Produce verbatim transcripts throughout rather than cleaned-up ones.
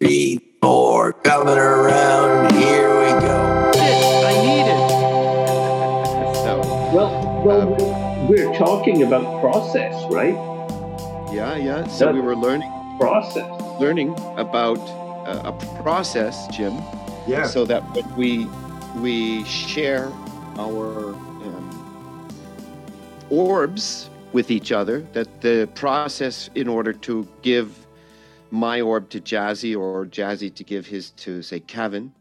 Three, four, coming around. Here we go. I need it. So, well, well um, we're talking about process, right? Yeah, yeah. So That's we were learning process, learning about uh, a process, Jim. Yeah. So that when we we share our um, orbs with each other, that the process in order to give my orb to Jazzy or Jazzy to give his to, say, Kevin,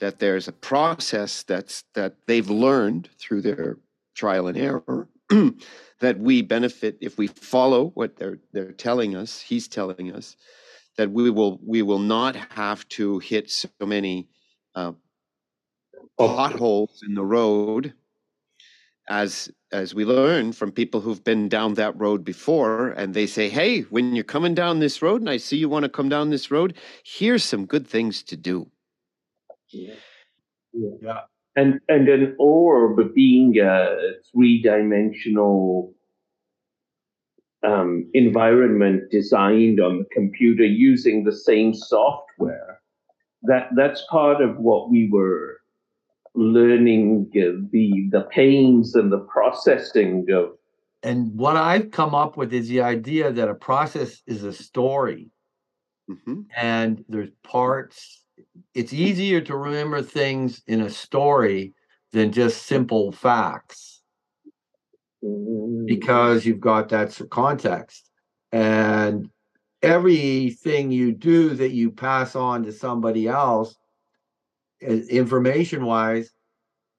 that there's a process that's that they've learned through their trial and error that we benefit if we follow what they're they're telling us, he's telling us, that we will we will not have to hit so many uh, potholes in the road as as we learn from people who've been down that road before, and they say, hey, when you're coming down this road and I see you want to come down this road, here's some good things to do. Yeah. Yeah. And and an orb being a three-dimensional um, environment designed on the computer using the same software, that that's part of what we were learning, uh, the the pains and the processing of. And what I've come up with is the idea that a process is a story, mm-hmm. and there's parts. It's easier to remember things in a story than just simple facts, because you've got that context, and everything you do that you pass on to somebody else, information wise,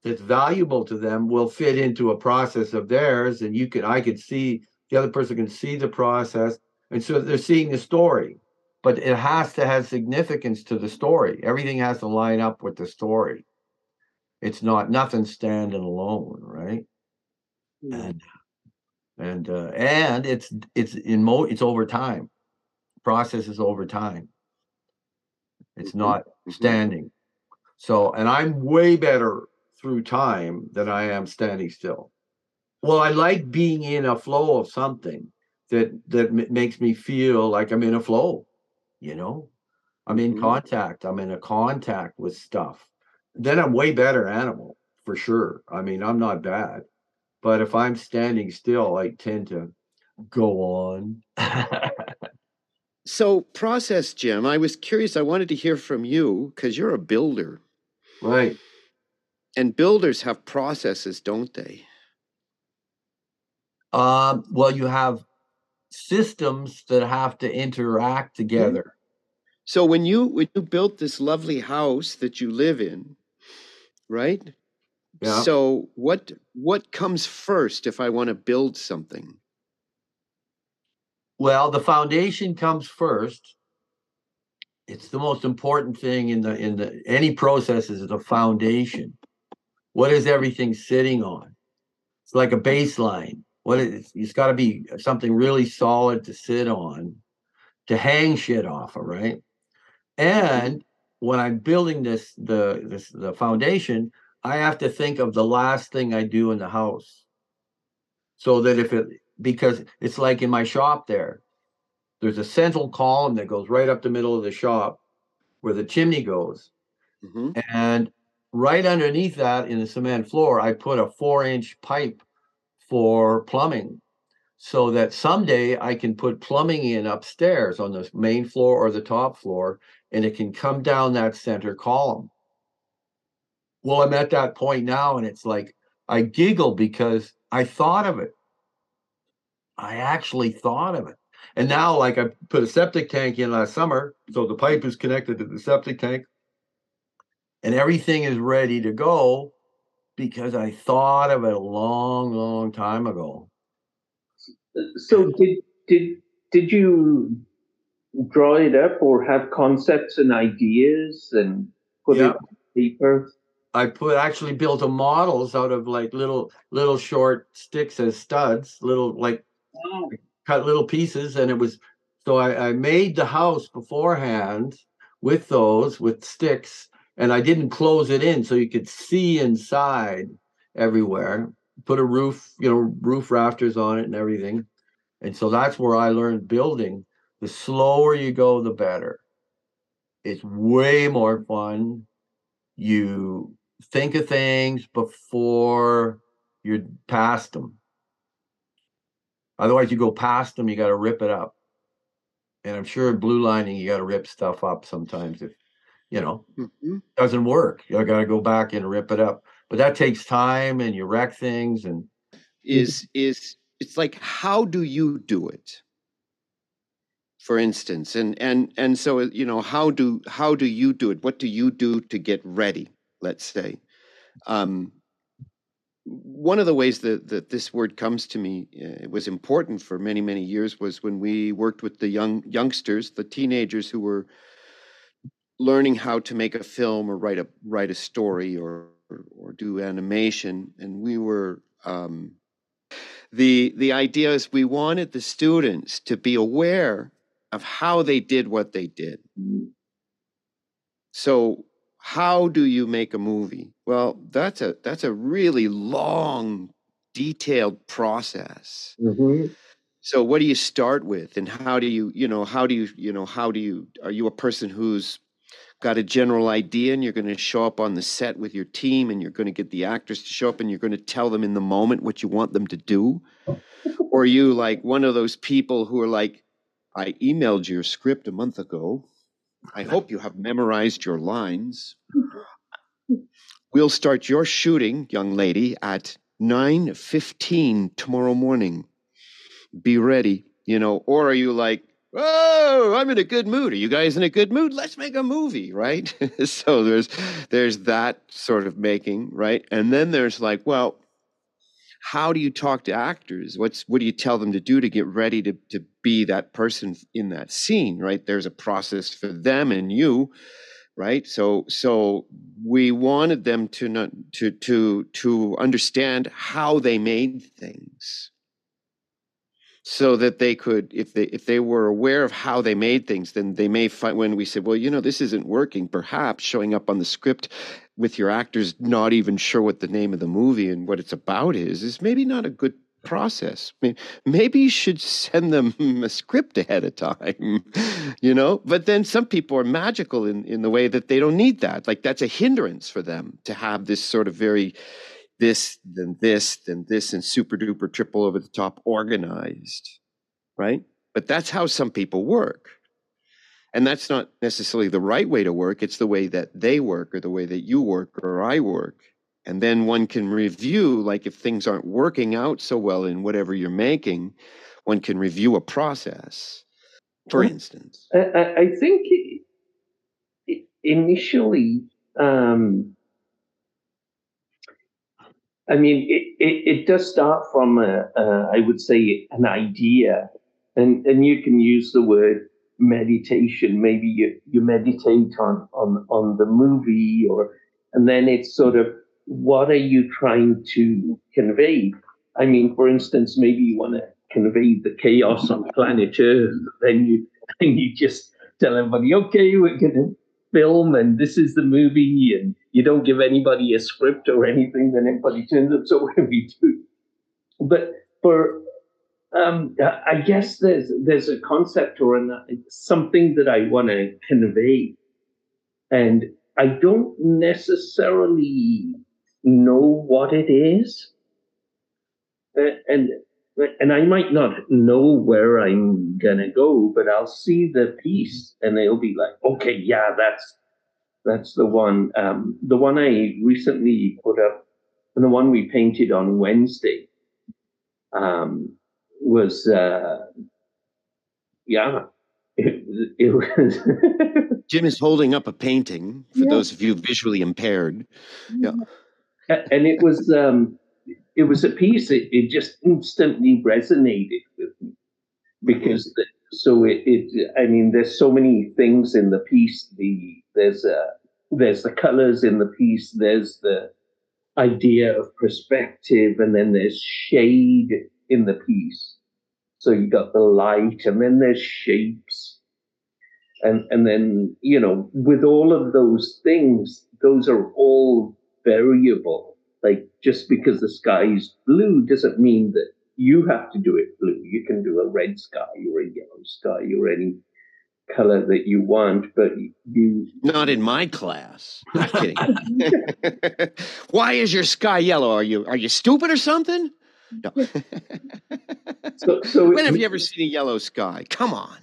that's valuable to them will fit into a process of theirs. And you can, I could see the other person can see the process. And so they're seeing the story. But it has to have significance to the story. Everything has to line up with the story. It's not nothing standing alone, right? Mm-hmm. And and uh, and it's it's in mo it's over time. Process is over time. It's mm-hmm. not standing. So, and I'm way better through time than I am standing still. Well, I like being in a flow of something that that m- makes me feel like I'm in a flow. You know, I'm in contact. I'm in a contact with stuff. Then I'm way better animal for sure. I mean, I'm not bad, but if I'm standing still, I tend to go on. So process, Jim, I was curious. I wanted to hear from you because you're a builder. Right. And builders have processes, don't they? Um, well, you have systems that have to interact together. So when you when you built this lovely house that you live in, right? Yeah. So what what comes first if I want to build something? Well, the foundation comes first. It's the most important thing in the in the any process is the foundation. What is everything sitting on? It's like a baseline. What is, it's got to be something really solid to sit on, to hang shit off of, right? And when I'm building this, the this, the foundation, I have to think of the last thing I do in the house, so that if it because it's like in my shop there, there's a central column that goes right up the middle of the shop, where the chimney goes, mm-hmm. and right underneath that in the cement floor, I put a four-inch pipe for plumbing, so that someday I can put plumbing in upstairs on the main floor or the top floor, and it can come down that center column. Well, I'm at that point now, and it's like I giggle because I thought of it. I actually thought of it. And now, like, I put a septic tank in last summer, so the pipe is connected to the septic tank, and everything is ready to go, because I thought of it a long, long time ago. So did did did you draw it up or have concepts and ideas and put yeah. it on paper? I put actually built a models out of like little little short sticks as studs, little like oh. cut little pieces, and it was so I, I made the house beforehand with those with sticks. And I didn't close it in, so you could see inside everywhere. Put a roof, you know, roof rafters on it and everything. And so that's where I learned building. The slower you go, the better. It's way more fun. You think of things before you're past them. Otherwise, you go past them, you got to rip it up. And I'm sure in blue lining, you got to rip stuff up sometimes if, you know, mm-hmm. it doesn't work. You got to go back and rip it up. But that takes time and you wreck things. And is is it's like, how do you do it? For instance, and and and so, you know, how do how do you do it? What do you do to get ready? Let's say, um, one of the ways that that this word comes to me, uh, it was important for many many years, was when we worked with the young youngsters, the teenagers who were learning how to make a film or write a write a story or or, or do animation, and we were. Um, the The idea is we wanted the students to be aware of how they did what they did. So how do you make a movie? Well, that's a that's a really long, detailed process. Mm-hmm. So what do you start with, and how do you you know how do you you know how do you are you a person who's got a general idea and you're going to show up on the set with your team and you're going to get the actors to show up and you're going to tell them in the moment what you want them to do? Or are you like one of those people who are like, I emailed your script a month ago. I hope you have memorized your lines. We'll start your shooting, young lady, at nine fifteen tomorrow morning. Be ready, you know. Or are you like, oh, I'm in a good mood. Are you guys in a good mood? Let's make a movie, right? So there's there's that sort of making, right? And then there's like, well, how do you talk to actors? What's what do you tell them to do to get ready to, to be that person in that scene, right? There's a process for them and you, right? So so we wanted them to not to to to understand how they made things, so that they could, if they if they were aware of how they made things, then they may find when we said, well, you know, this isn't working, perhaps showing up on the script with your actors not even sure what the name of the movie and what it's about is, is maybe not a good process. I mean, maybe you should send them a script ahead of time, you know? But then some people are magical in, in the way that they don't need that. Like, that's a hindrance for them to have this sort of very this, then this, then this, and super duper triple over the top organized, right? But that's how some people work. And that's not necessarily the right way to work. It's the way that they work, or the way that you work, or I work. And then one can review, like if things aren't working out so well in whatever you're making, one can review a process, for instance. I, I think initially, um, I mean, it, it, it does start from, a, a, I would say, an idea. And, and you can use the word meditation. Maybe you, you meditate on, on on the movie, or and then it's sort of, what are you trying to convey? I mean, for instance, maybe you want to convey the chaos on planet Earth, then you and you just tell everybody, okay, we're gonna film and this is the movie, and you don't give anybody a script or anything, then everybody turns up. So what do we do? But for Um, I guess there's there's a concept or an, something that I want to convey, and I don't necessarily know what it is, uh, and and I might not know where I'm gonna go, but I'll see the piece and they'll be like, okay, yeah, that's that's the one. Um, the one I recently put up, and the one we painted on Wednesday. Um, was uh yeah it, it was Jim is holding up a painting for yeah. those of you visually impaired. Yeah, and it was um it was a piece, it, it just instantly resonated with me, because the, so it, it I mean, there's so many things in the piece. The there's uh there's the colors in the piece, there's the idea of perspective, and then there's shade in the piece. So you got the light, and then there's shapes, and and then, you know, with all of those things, those are all variable. Like, just because the sky is blue doesn't mean that you have to do it blue. You can do a red sky or a yellow sky or any color that you want, but you... Not in my class. Not kidding. Why is your sky yellow? Are you are you stupid or something? No. so, so when it, have you ever seen a yellow sky? Come on.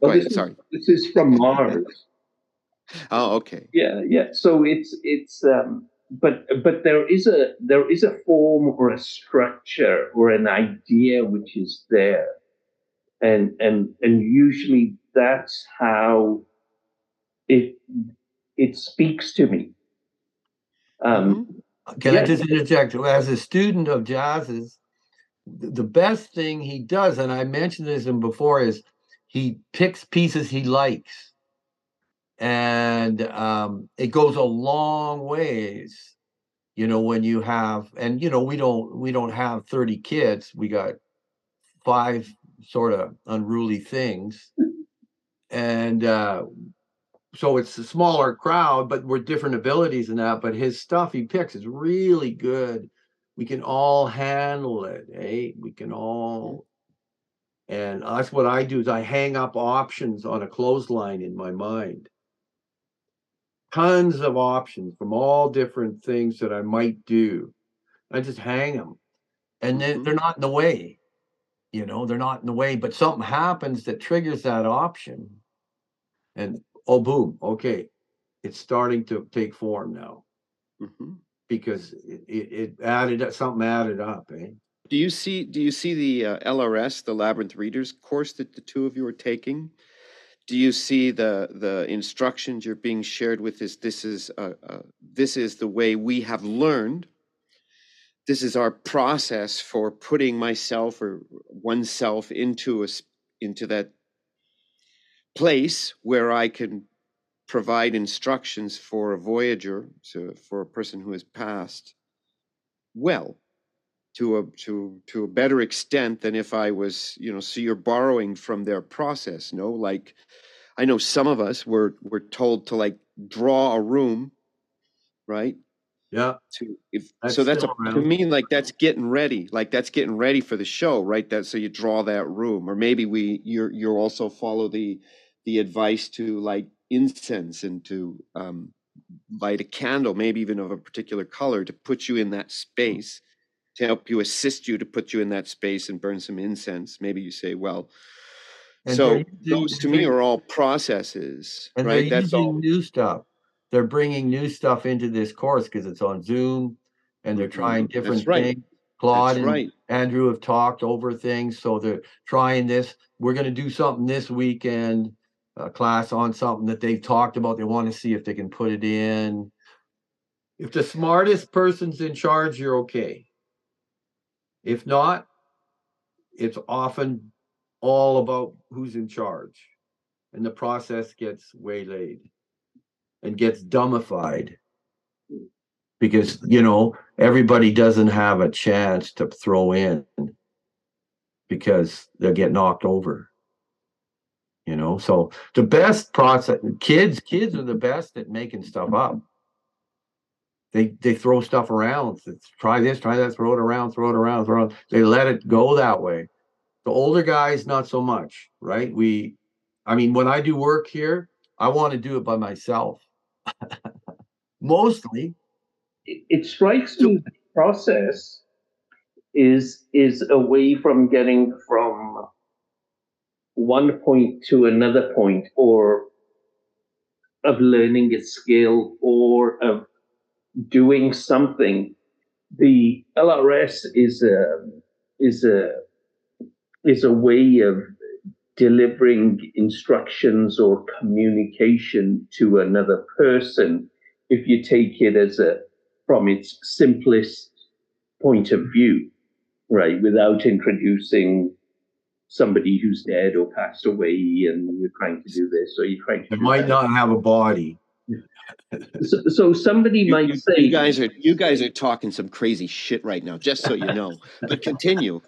Well, this, ahead, sorry. Is, this is from Mars. Oh, okay. Yeah, yeah. So it's it's um, but but there is a there is a form or a structure or an idea which is there, and and and usually that's how it it speaks to me. Um, Can yes. I just interject? As a student of Jazz's, the best thing he does, and I mentioned this in before, is he picks pieces he likes. And um, it goes a long ways, you know, when you have, and, you know, we don't, we don't have thirty kids. We got five sort of unruly things. And uh, so it's a smaller crowd, but we're different abilities and that, but his stuff he picks is really good. We can all handle it, eh? We can all, and that's what I do is I hang up options on a clothesline in my mind. Tons of options from all different things that I might do. I just hang them. And then they're not in the way. You know, they're not in the way, but something happens that triggers that option. And, oh, boom, okay. It's starting to take form now. Mm-hmm. Because it, it, it added up, something added up, eh? Do you see, do you see the uh, L R S, the Labyrinth Readers course that the two of you are taking? Do you see the the instructions you're being shared with? Is this is uh, uh, this is the way we have learned. This is our process for putting myself or oneself into a into that place where I can provide instructions for a voyager, so for a person who has passed well, to a to to a better extent than if I was, you know. So you're borrowing from their process, no? Like, I know some of us were were told to like draw a room, right? Yeah. To if that's so that's a, to me like that's getting ready, like that's getting ready for the show, right? That so you draw that room, or maybe we you're you're also follow the the advice to like incense and to um, light a candle, maybe even of a particular color, to put you in that space. To help you, assist you, to put you in that space and burn some incense. Maybe you say, well, and so using, those to me are all processes, and right? That's all new stuff. They're bringing new stuff into this course because it's on Zoom and they're trying different That's right. things. Claude That's and right. Andrew have talked over things. So they're trying this. We're going to do something this weekend, a class on something that they've talked about. They want to see if they can put it in. If the smartest person's in charge, you're okay. If not, it's often all about who's in charge, and the process gets waylaid and gets dumbified because, you know, everybody doesn't have a chance to throw in because they'll get knocked over, you know. So the best process, kids, kids are the best at making stuff up. They they throw stuff around. It's, try this, try that, throw it around, throw it around, throw it. They let it go that way. The older guys, not so much, right? We, I mean, when I do work here, I want to do it by myself. Mostly. It, it strikes me the process is, is away from getting from one point to another point, or of learning a skill, or of doing something. The L R S is a is a is a way of delivering instructions or communication to another person. If you take it as a from its simplest point of view, right, without introducing somebody who's dead or passed away, and you're trying to do this or you're trying to. It might that. Not have a body. So, so somebody you, might you, say you guys are you guys are talking some crazy shit right now, just so you know. But continue.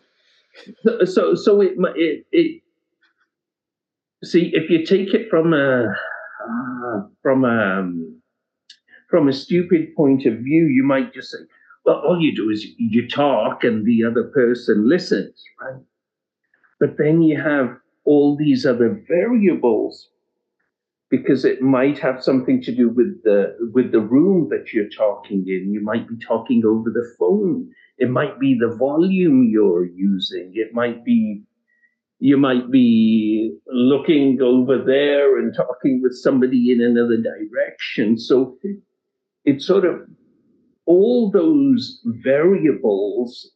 So, so, so it, it it see if you take it from a uh, from a from a stupid point of view, you might just say, "Well, all you do is you talk, and the other person listens, right?" But then you have all these other variables because it might have something to do with the with the room that you're talking in. You might be talking over the phone. It might be the volume you're using. It might be you might be looking over there and talking with somebody in another direction. So it's sort of all those variables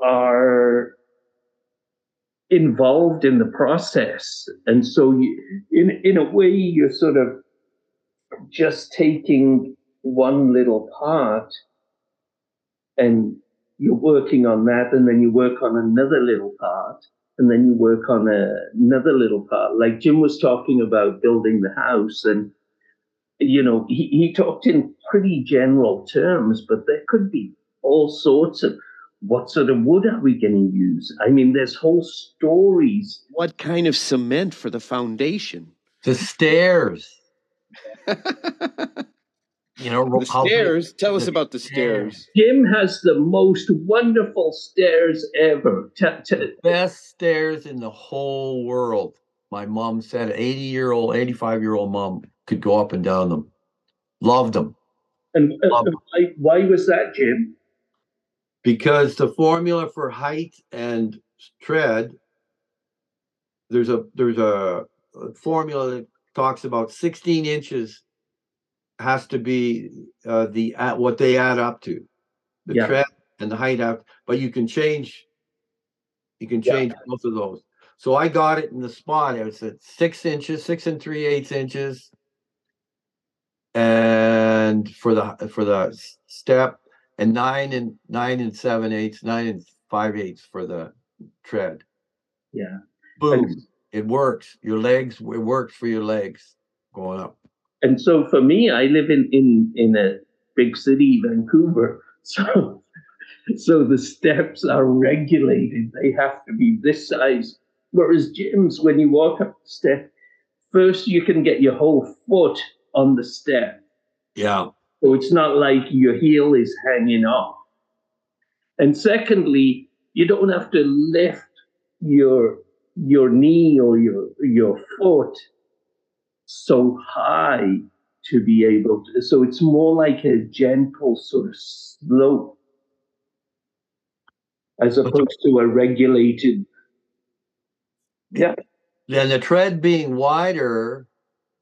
are involved in the process, and so you, in in a way you're sort of just taking one little part and you're working on that, and then you work on another little part, and then you work on a, another little part. Like Jim was talking about building the house, and you know he, he talked in pretty general terms, but there could be all sorts of what sort of wood are we going to use? I mean, there's whole stories. What kind of cement for the foundation? The stairs. You know, the stairs. Tell us about the stairs. Jim has the most wonderful stairs ever. T- t- Best stairs in the whole world. My mom said, eighty-year-old, eighty-five-year-old mom could go up and down them. Loved them. And uh, Loved them. Why, why was that, Jim? Because the formula for height and tread, there's a there's a formula that talks about sixteen inches has to be uh, the uh, what they add up to, the yeah. tread and the height up. But you can change, you can change yeah. both of those. So I got it in the spot. It was at six inches, six and three eighths inches, and for the for the step. And nine and nine and seven eighths, nine and five eighths for the tread. Yeah. Boom. And it works. Your legs, it works for your legs going up. And so for me, I live in in, in a big city, Vancouver. So so the steps are regulated. They have to be this size. Whereas Jim's, when you walk up the step, first you can get your whole foot on the step. Yeah. So it's not like your heel is hanging off. And secondly, you don't have to lift your your knee or your your foot so high to be able to. So it's more like a gentle sort of slope as opposed to a regulated. Yeah. Then the tread being wider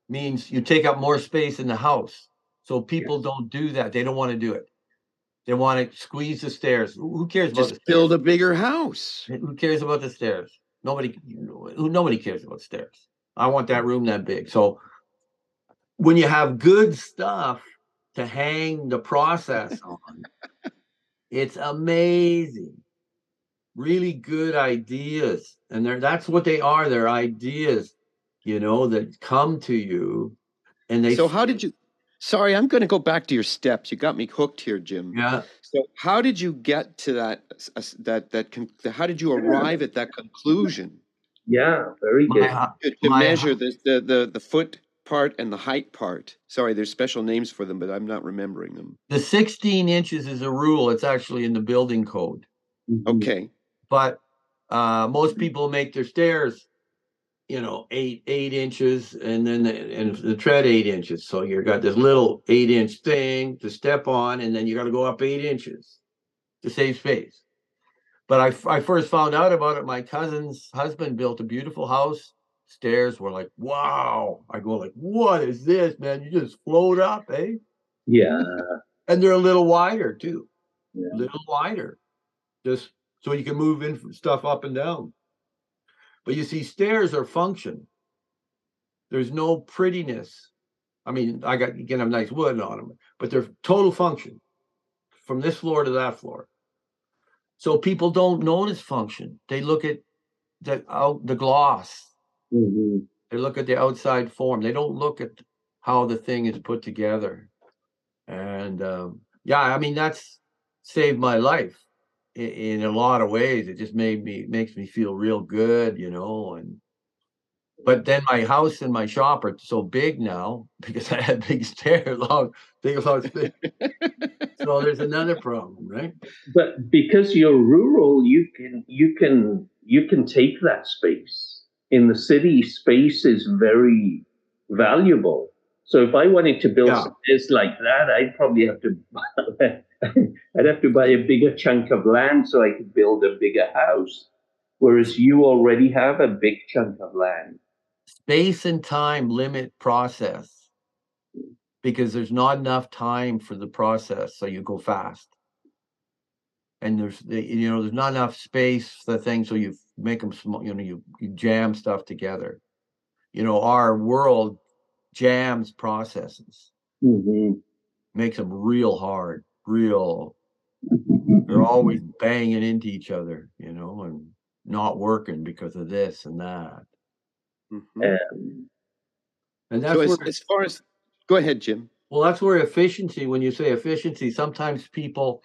means you take up more space in the house. So people yes. don't do that. They don't want to do it. They want to squeeze the stairs. Who cares about Just the stairs? Build a bigger house. Who cares about the stairs? Nobody nobody cares about stairs. I want that room that big. So when you have good stuff to hang the process on, it's amazing. Really good ideas. And they're, that's what they are. They're ideas, you know, that come to you. And they. So how did you... Sorry, I'm going to go back to your steps. You got me hooked here, Jim. Yeah. So, how did you get to that? Uh, that that con- how did you arrive at that conclusion? Yeah, very good. My, to to my, measure the, the the the foot part and the height part. Sorry, there's special names for them, but I'm not remembering them. The sixteen inches is a rule. It's actually in the building code. Okay. But uh, most people make their stairs, you know, eight eight inches, and then the, and the tread eight inches. So you got this little eight inch thing to step on, and then you got to go up eight inches to save space. But I I first found out about it. My cousin's husband built a beautiful house. Stairs were like, wow. I go like, what is this, man? You just float up, eh? Yeah. And they're a little wider too, yeah. a little wider, just so you can move in stuff up and down. But you see, stairs are function. There's no prettiness. I mean, I got you can have nice wood on them, but they're total function from this floor to that floor. So people don't notice function. They look at the out the gloss. Mm-hmm. They look at the outside form. They don't look at how the thing is put together. And um, yeah, I mean that's saved my life. In a lot of ways, it just made me makes me feel real good, you know. And but then my house and my shop are so big now because I had big stairs, long, big, long stairs. So there's another problem, right? But because you're rural, you can you can you can take that space. In the city, space is very valuable. So if I wanted to build yeah. this like that, I'd probably have to I'd have to buy a bigger chunk of land so I could build a bigger house. Whereas you already have a big chunk of land. Space and time limit process because there's not enough time for the process, so you go fast. And there's, you know, there's not enough space for things, so you make them small. You know, you, you jam stuff together. You know, our world jams processes, mm-hmm. makes them real hard, real. They're always banging into each other, you know, and not working because of this and that. Mm-hmm. um, and that's so as, where, as far as go ahead, Jim. Well, that's where efficiency. When you say efficiency, sometimes people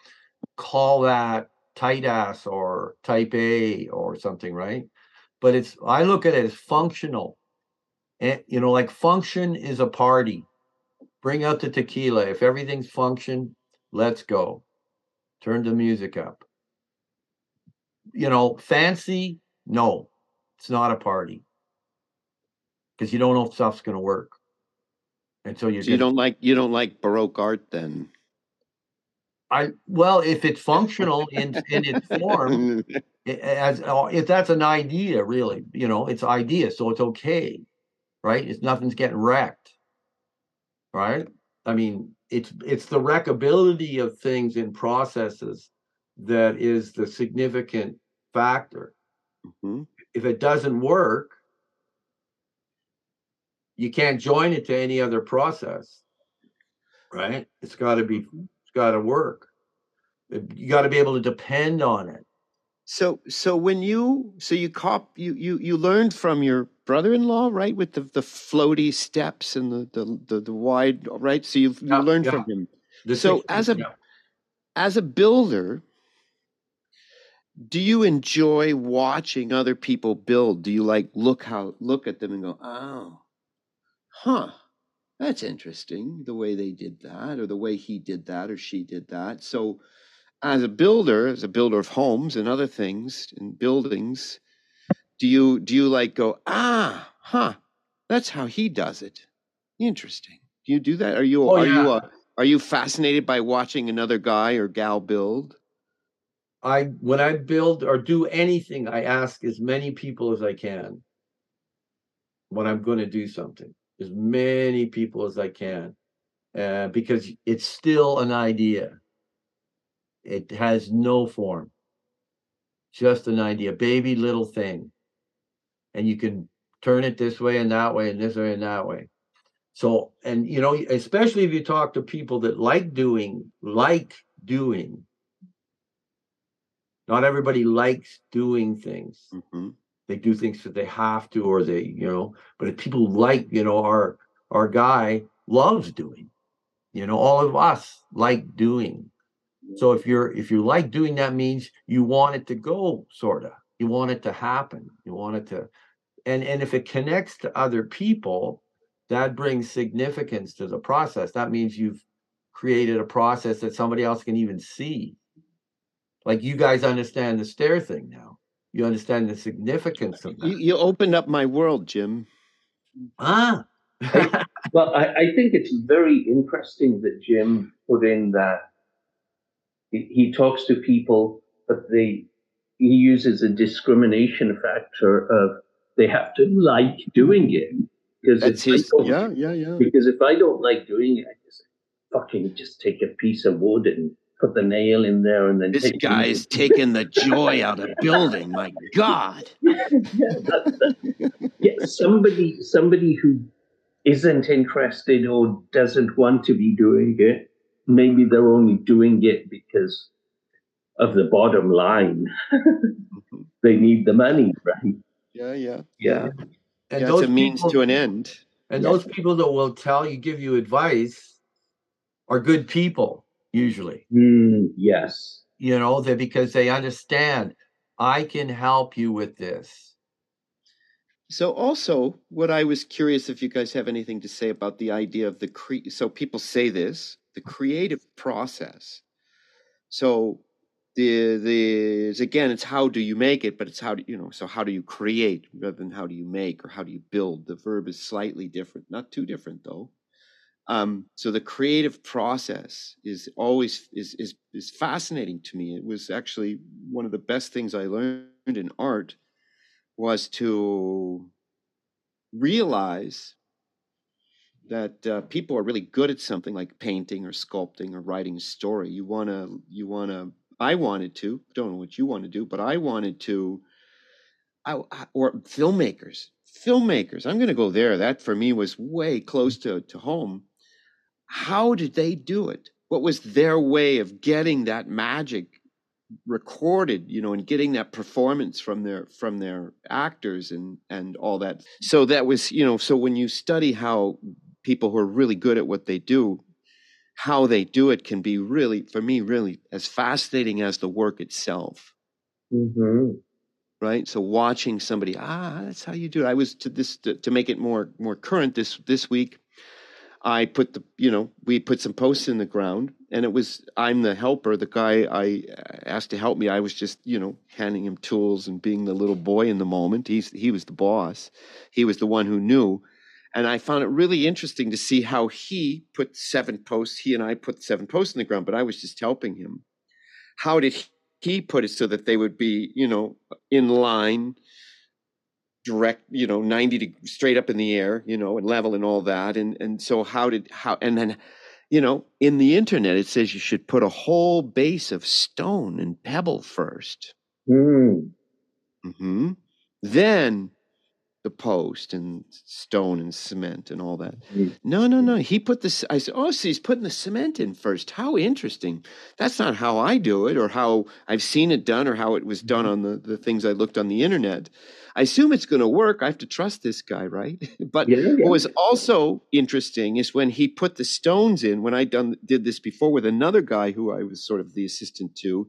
call that tight ass or type A or something, right? But it's, I look at it as functional. And, you know, like function is a party. Bring out the tequila. If everything's function, let's go. Turn the music up. You know, fancy, no, it's not a party. Because you don't know if stuff's gonna work. And so you're so you don't like you don't like Baroque art then. I well, if it's functional in, in its form, it, as if that's an idea, really, you know, it's idea, so it's okay, right? It's nothing's getting wrecked, right? I mean, it's it's the wreckability of things in processes that is the significant factor. Mm-hmm. If it doesn't work, you can't join it to any other process, right? It's got to be. Got to work. You got to be able to depend on it. So, so when you so you cop you you you learned from your brother-in-law, right? With the the floaty steps and the the the, the wide, right? So you've yeah, you learned yeah. from him. The so six, as a yeah. as a builder, do you enjoy watching other people build? Do you like look how look at them and go, oh, huh? That's interesting, the way they did that, or the way he did that, or she did that. So as a builder, as a builder of homes and other things and buildings, do you do you like go, ah, huh, that's how he does it. Interesting. Do you do that? Are you, oh, are, yeah. you uh, are you fascinated by watching another guy or gal build? I when I build or do anything, I ask as many people as I can when I'm going to do something. As many people as I can, uh, because it's still an idea. It has no form, just an idea, baby little thing. And you can turn it this way and that way and this way and that way. So, and you know, especially if you talk to people that like doing, like doing. Not everybody likes doing things. Mm-hmm. They do things that they have to, or they, you know, but if people like, you know, our, our guy loves doing, you know, all of us like doing. So if you're, if you like doing, that means you want it to go, sort of, you want it to happen. You want it to, and, and if it connects to other people, that brings significance to the process. That means you've created a process that somebody else can even see. Like you guys understand the stair thing now. You understand the significance of that. You, you opened up my world, Jim. Ah. I, well, I, I think it's very interesting that Jim put in that he, he talks to people, but they he uses a discrimination factor of they have to like doing it. Because That's his, yeah, yeah, yeah. Because if I don't like doing it, I just fucking just take a piece of wood and put the nail in there, and then this guy's taking the joy out of building. My God! Yeah, that, that, yeah, somebody, somebody who isn't interested or doesn't want to be doing it. Maybe they're only doing it because of the bottom line. They need the money, right? Yeah, yeah, yeah. And yeah, those it's a means people, to an end. And yeah. those people that will tell you, give you advice, are good people. Usually, mm, yes, you know, they because they understand I can help you with this. So also what I was curious if you guys have anything to say about the idea of the cre so people say this, the creative process. So the the is again, it's how do you make it, but it's how do you know, so how do you create rather than how do you make or how do you build. The verb is slightly different, not too different though. Um, so the creative process is always is, is is fascinating to me. It was actually one of the best things I learned in art was to realize that uh, people are really good at something like painting or sculpting or writing a story. You wanna you wanna I wanted to, don't know what you want to do, but I wanted to, I, I, or filmmakers, filmmakers, I'm going to go there. That for me was way close to, to home. How did they do it? What was their way of getting that magic recorded, you know, and getting that performance from their, from their actors and, and all that. So that was, you know, so when you study how people who are really good at what they do, how they do it can be really, for me, really as fascinating as the work itself. Mm-hmm. Right. So watching somebody, ah, that's how you do it. I was to this, to, to make it more, more current this, this week, I put the, you know, we put some posts in the ground and it was, I'm the helper, the guy I asked to help me. I was just, you know, handing him tools and being the little boy in the moment. He's, he was the boss. He was the one who knew. And I found it really interesting to see how he put seven posts, he and I put seven posts in the ground, but I was just helping him. How did he put it so that they would be, you know, in line, direct, you know, ninety degrees, straight up in the air, you know, and level and all that. And and so how did, how, and then, you know, in the internet, it says you should put a whole base of stone and pebble first. Mm. Mm-hmm. Then the post and stone and cement and all that. No, no, no. He put this, I said, oh, so he's putting the cement in first. How interesting. That's not how I do it or how I've seen it done or how it was done on the, the things I looked on the internet. I assume it's going to work. I have to trust this guy, right? But yeah, yeah. What was also interesting is when he put the stones in, when I done did this before with another guy who I was sort of the assistant to,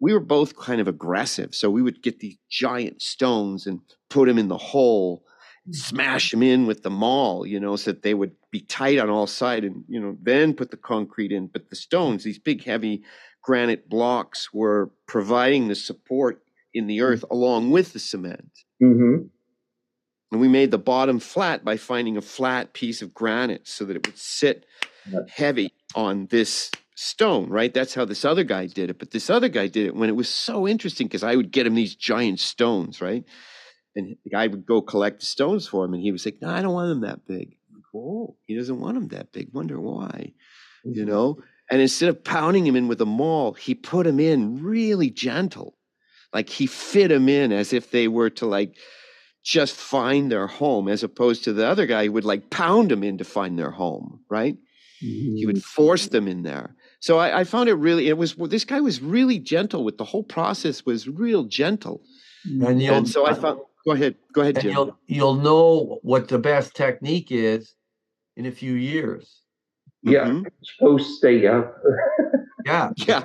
we were both kind of aggressive. So we would get these giant stones and put them in the hole, smash them in with the maul, you know, so that they would be tight on all sides and, you know, then put the concrete in. But the stones, these big, heavy granite blocks were providing the support in the earth along with the cement. Mm-hmm. And we made the bottom flat by finding a flat piece of granite so that it would sit heavy on this stone, right? That's how this other guy did it. But this other guy did it when it was so interesting because I would get him these giant stones, right? And the guy would go collect the stones for him. And he was like, no, I don't want them that big. Like, whoa, he doesn't want them that big. Wonder why, mm-hmm. you know? And instead of pounding him in with a maul, he put him in really gentle. Like he fit him in as if they were to like just find their home, as opposed to the other guy who would like pound them in to find their home, right? Mm-hmm. He would force them in there. So I, I found it really, it was, well, this guy was really gentle with the whole process was real gentle. And, you'll, and so I found, go ahead, go ahead, Jim. You'll, you'll know what the best technique is in a few years. Yeah, mm-hmm. It's supposed to stay up. Yeah. Yeah.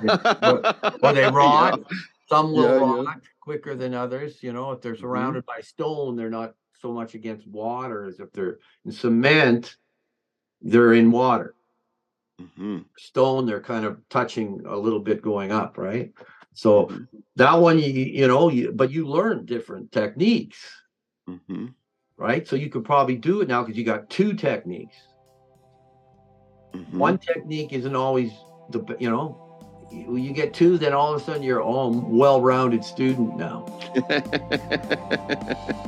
Well, they rot. Yeah. Some will yeah, rot yeah. quicker than others. You know, if they're surrounded mm-hmm. by stone, they're not so much against water as if they're in cement, they're in water. Mm-hmm. Stone, they're kind of touching a little bit going up, right? So mm-hmm. that one, you, you know, you, but you learn different techniques, mm-hmm. right? So you could probably do it now because you got two techniques. Mm-hmm. One technique isn't always the, you know, you, you get two, then all of a sudden you're all well-rounded student now.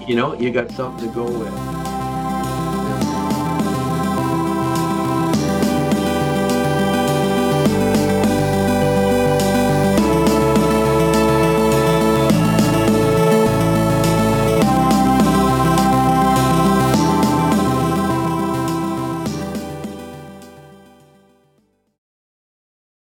You know, you got something to go with.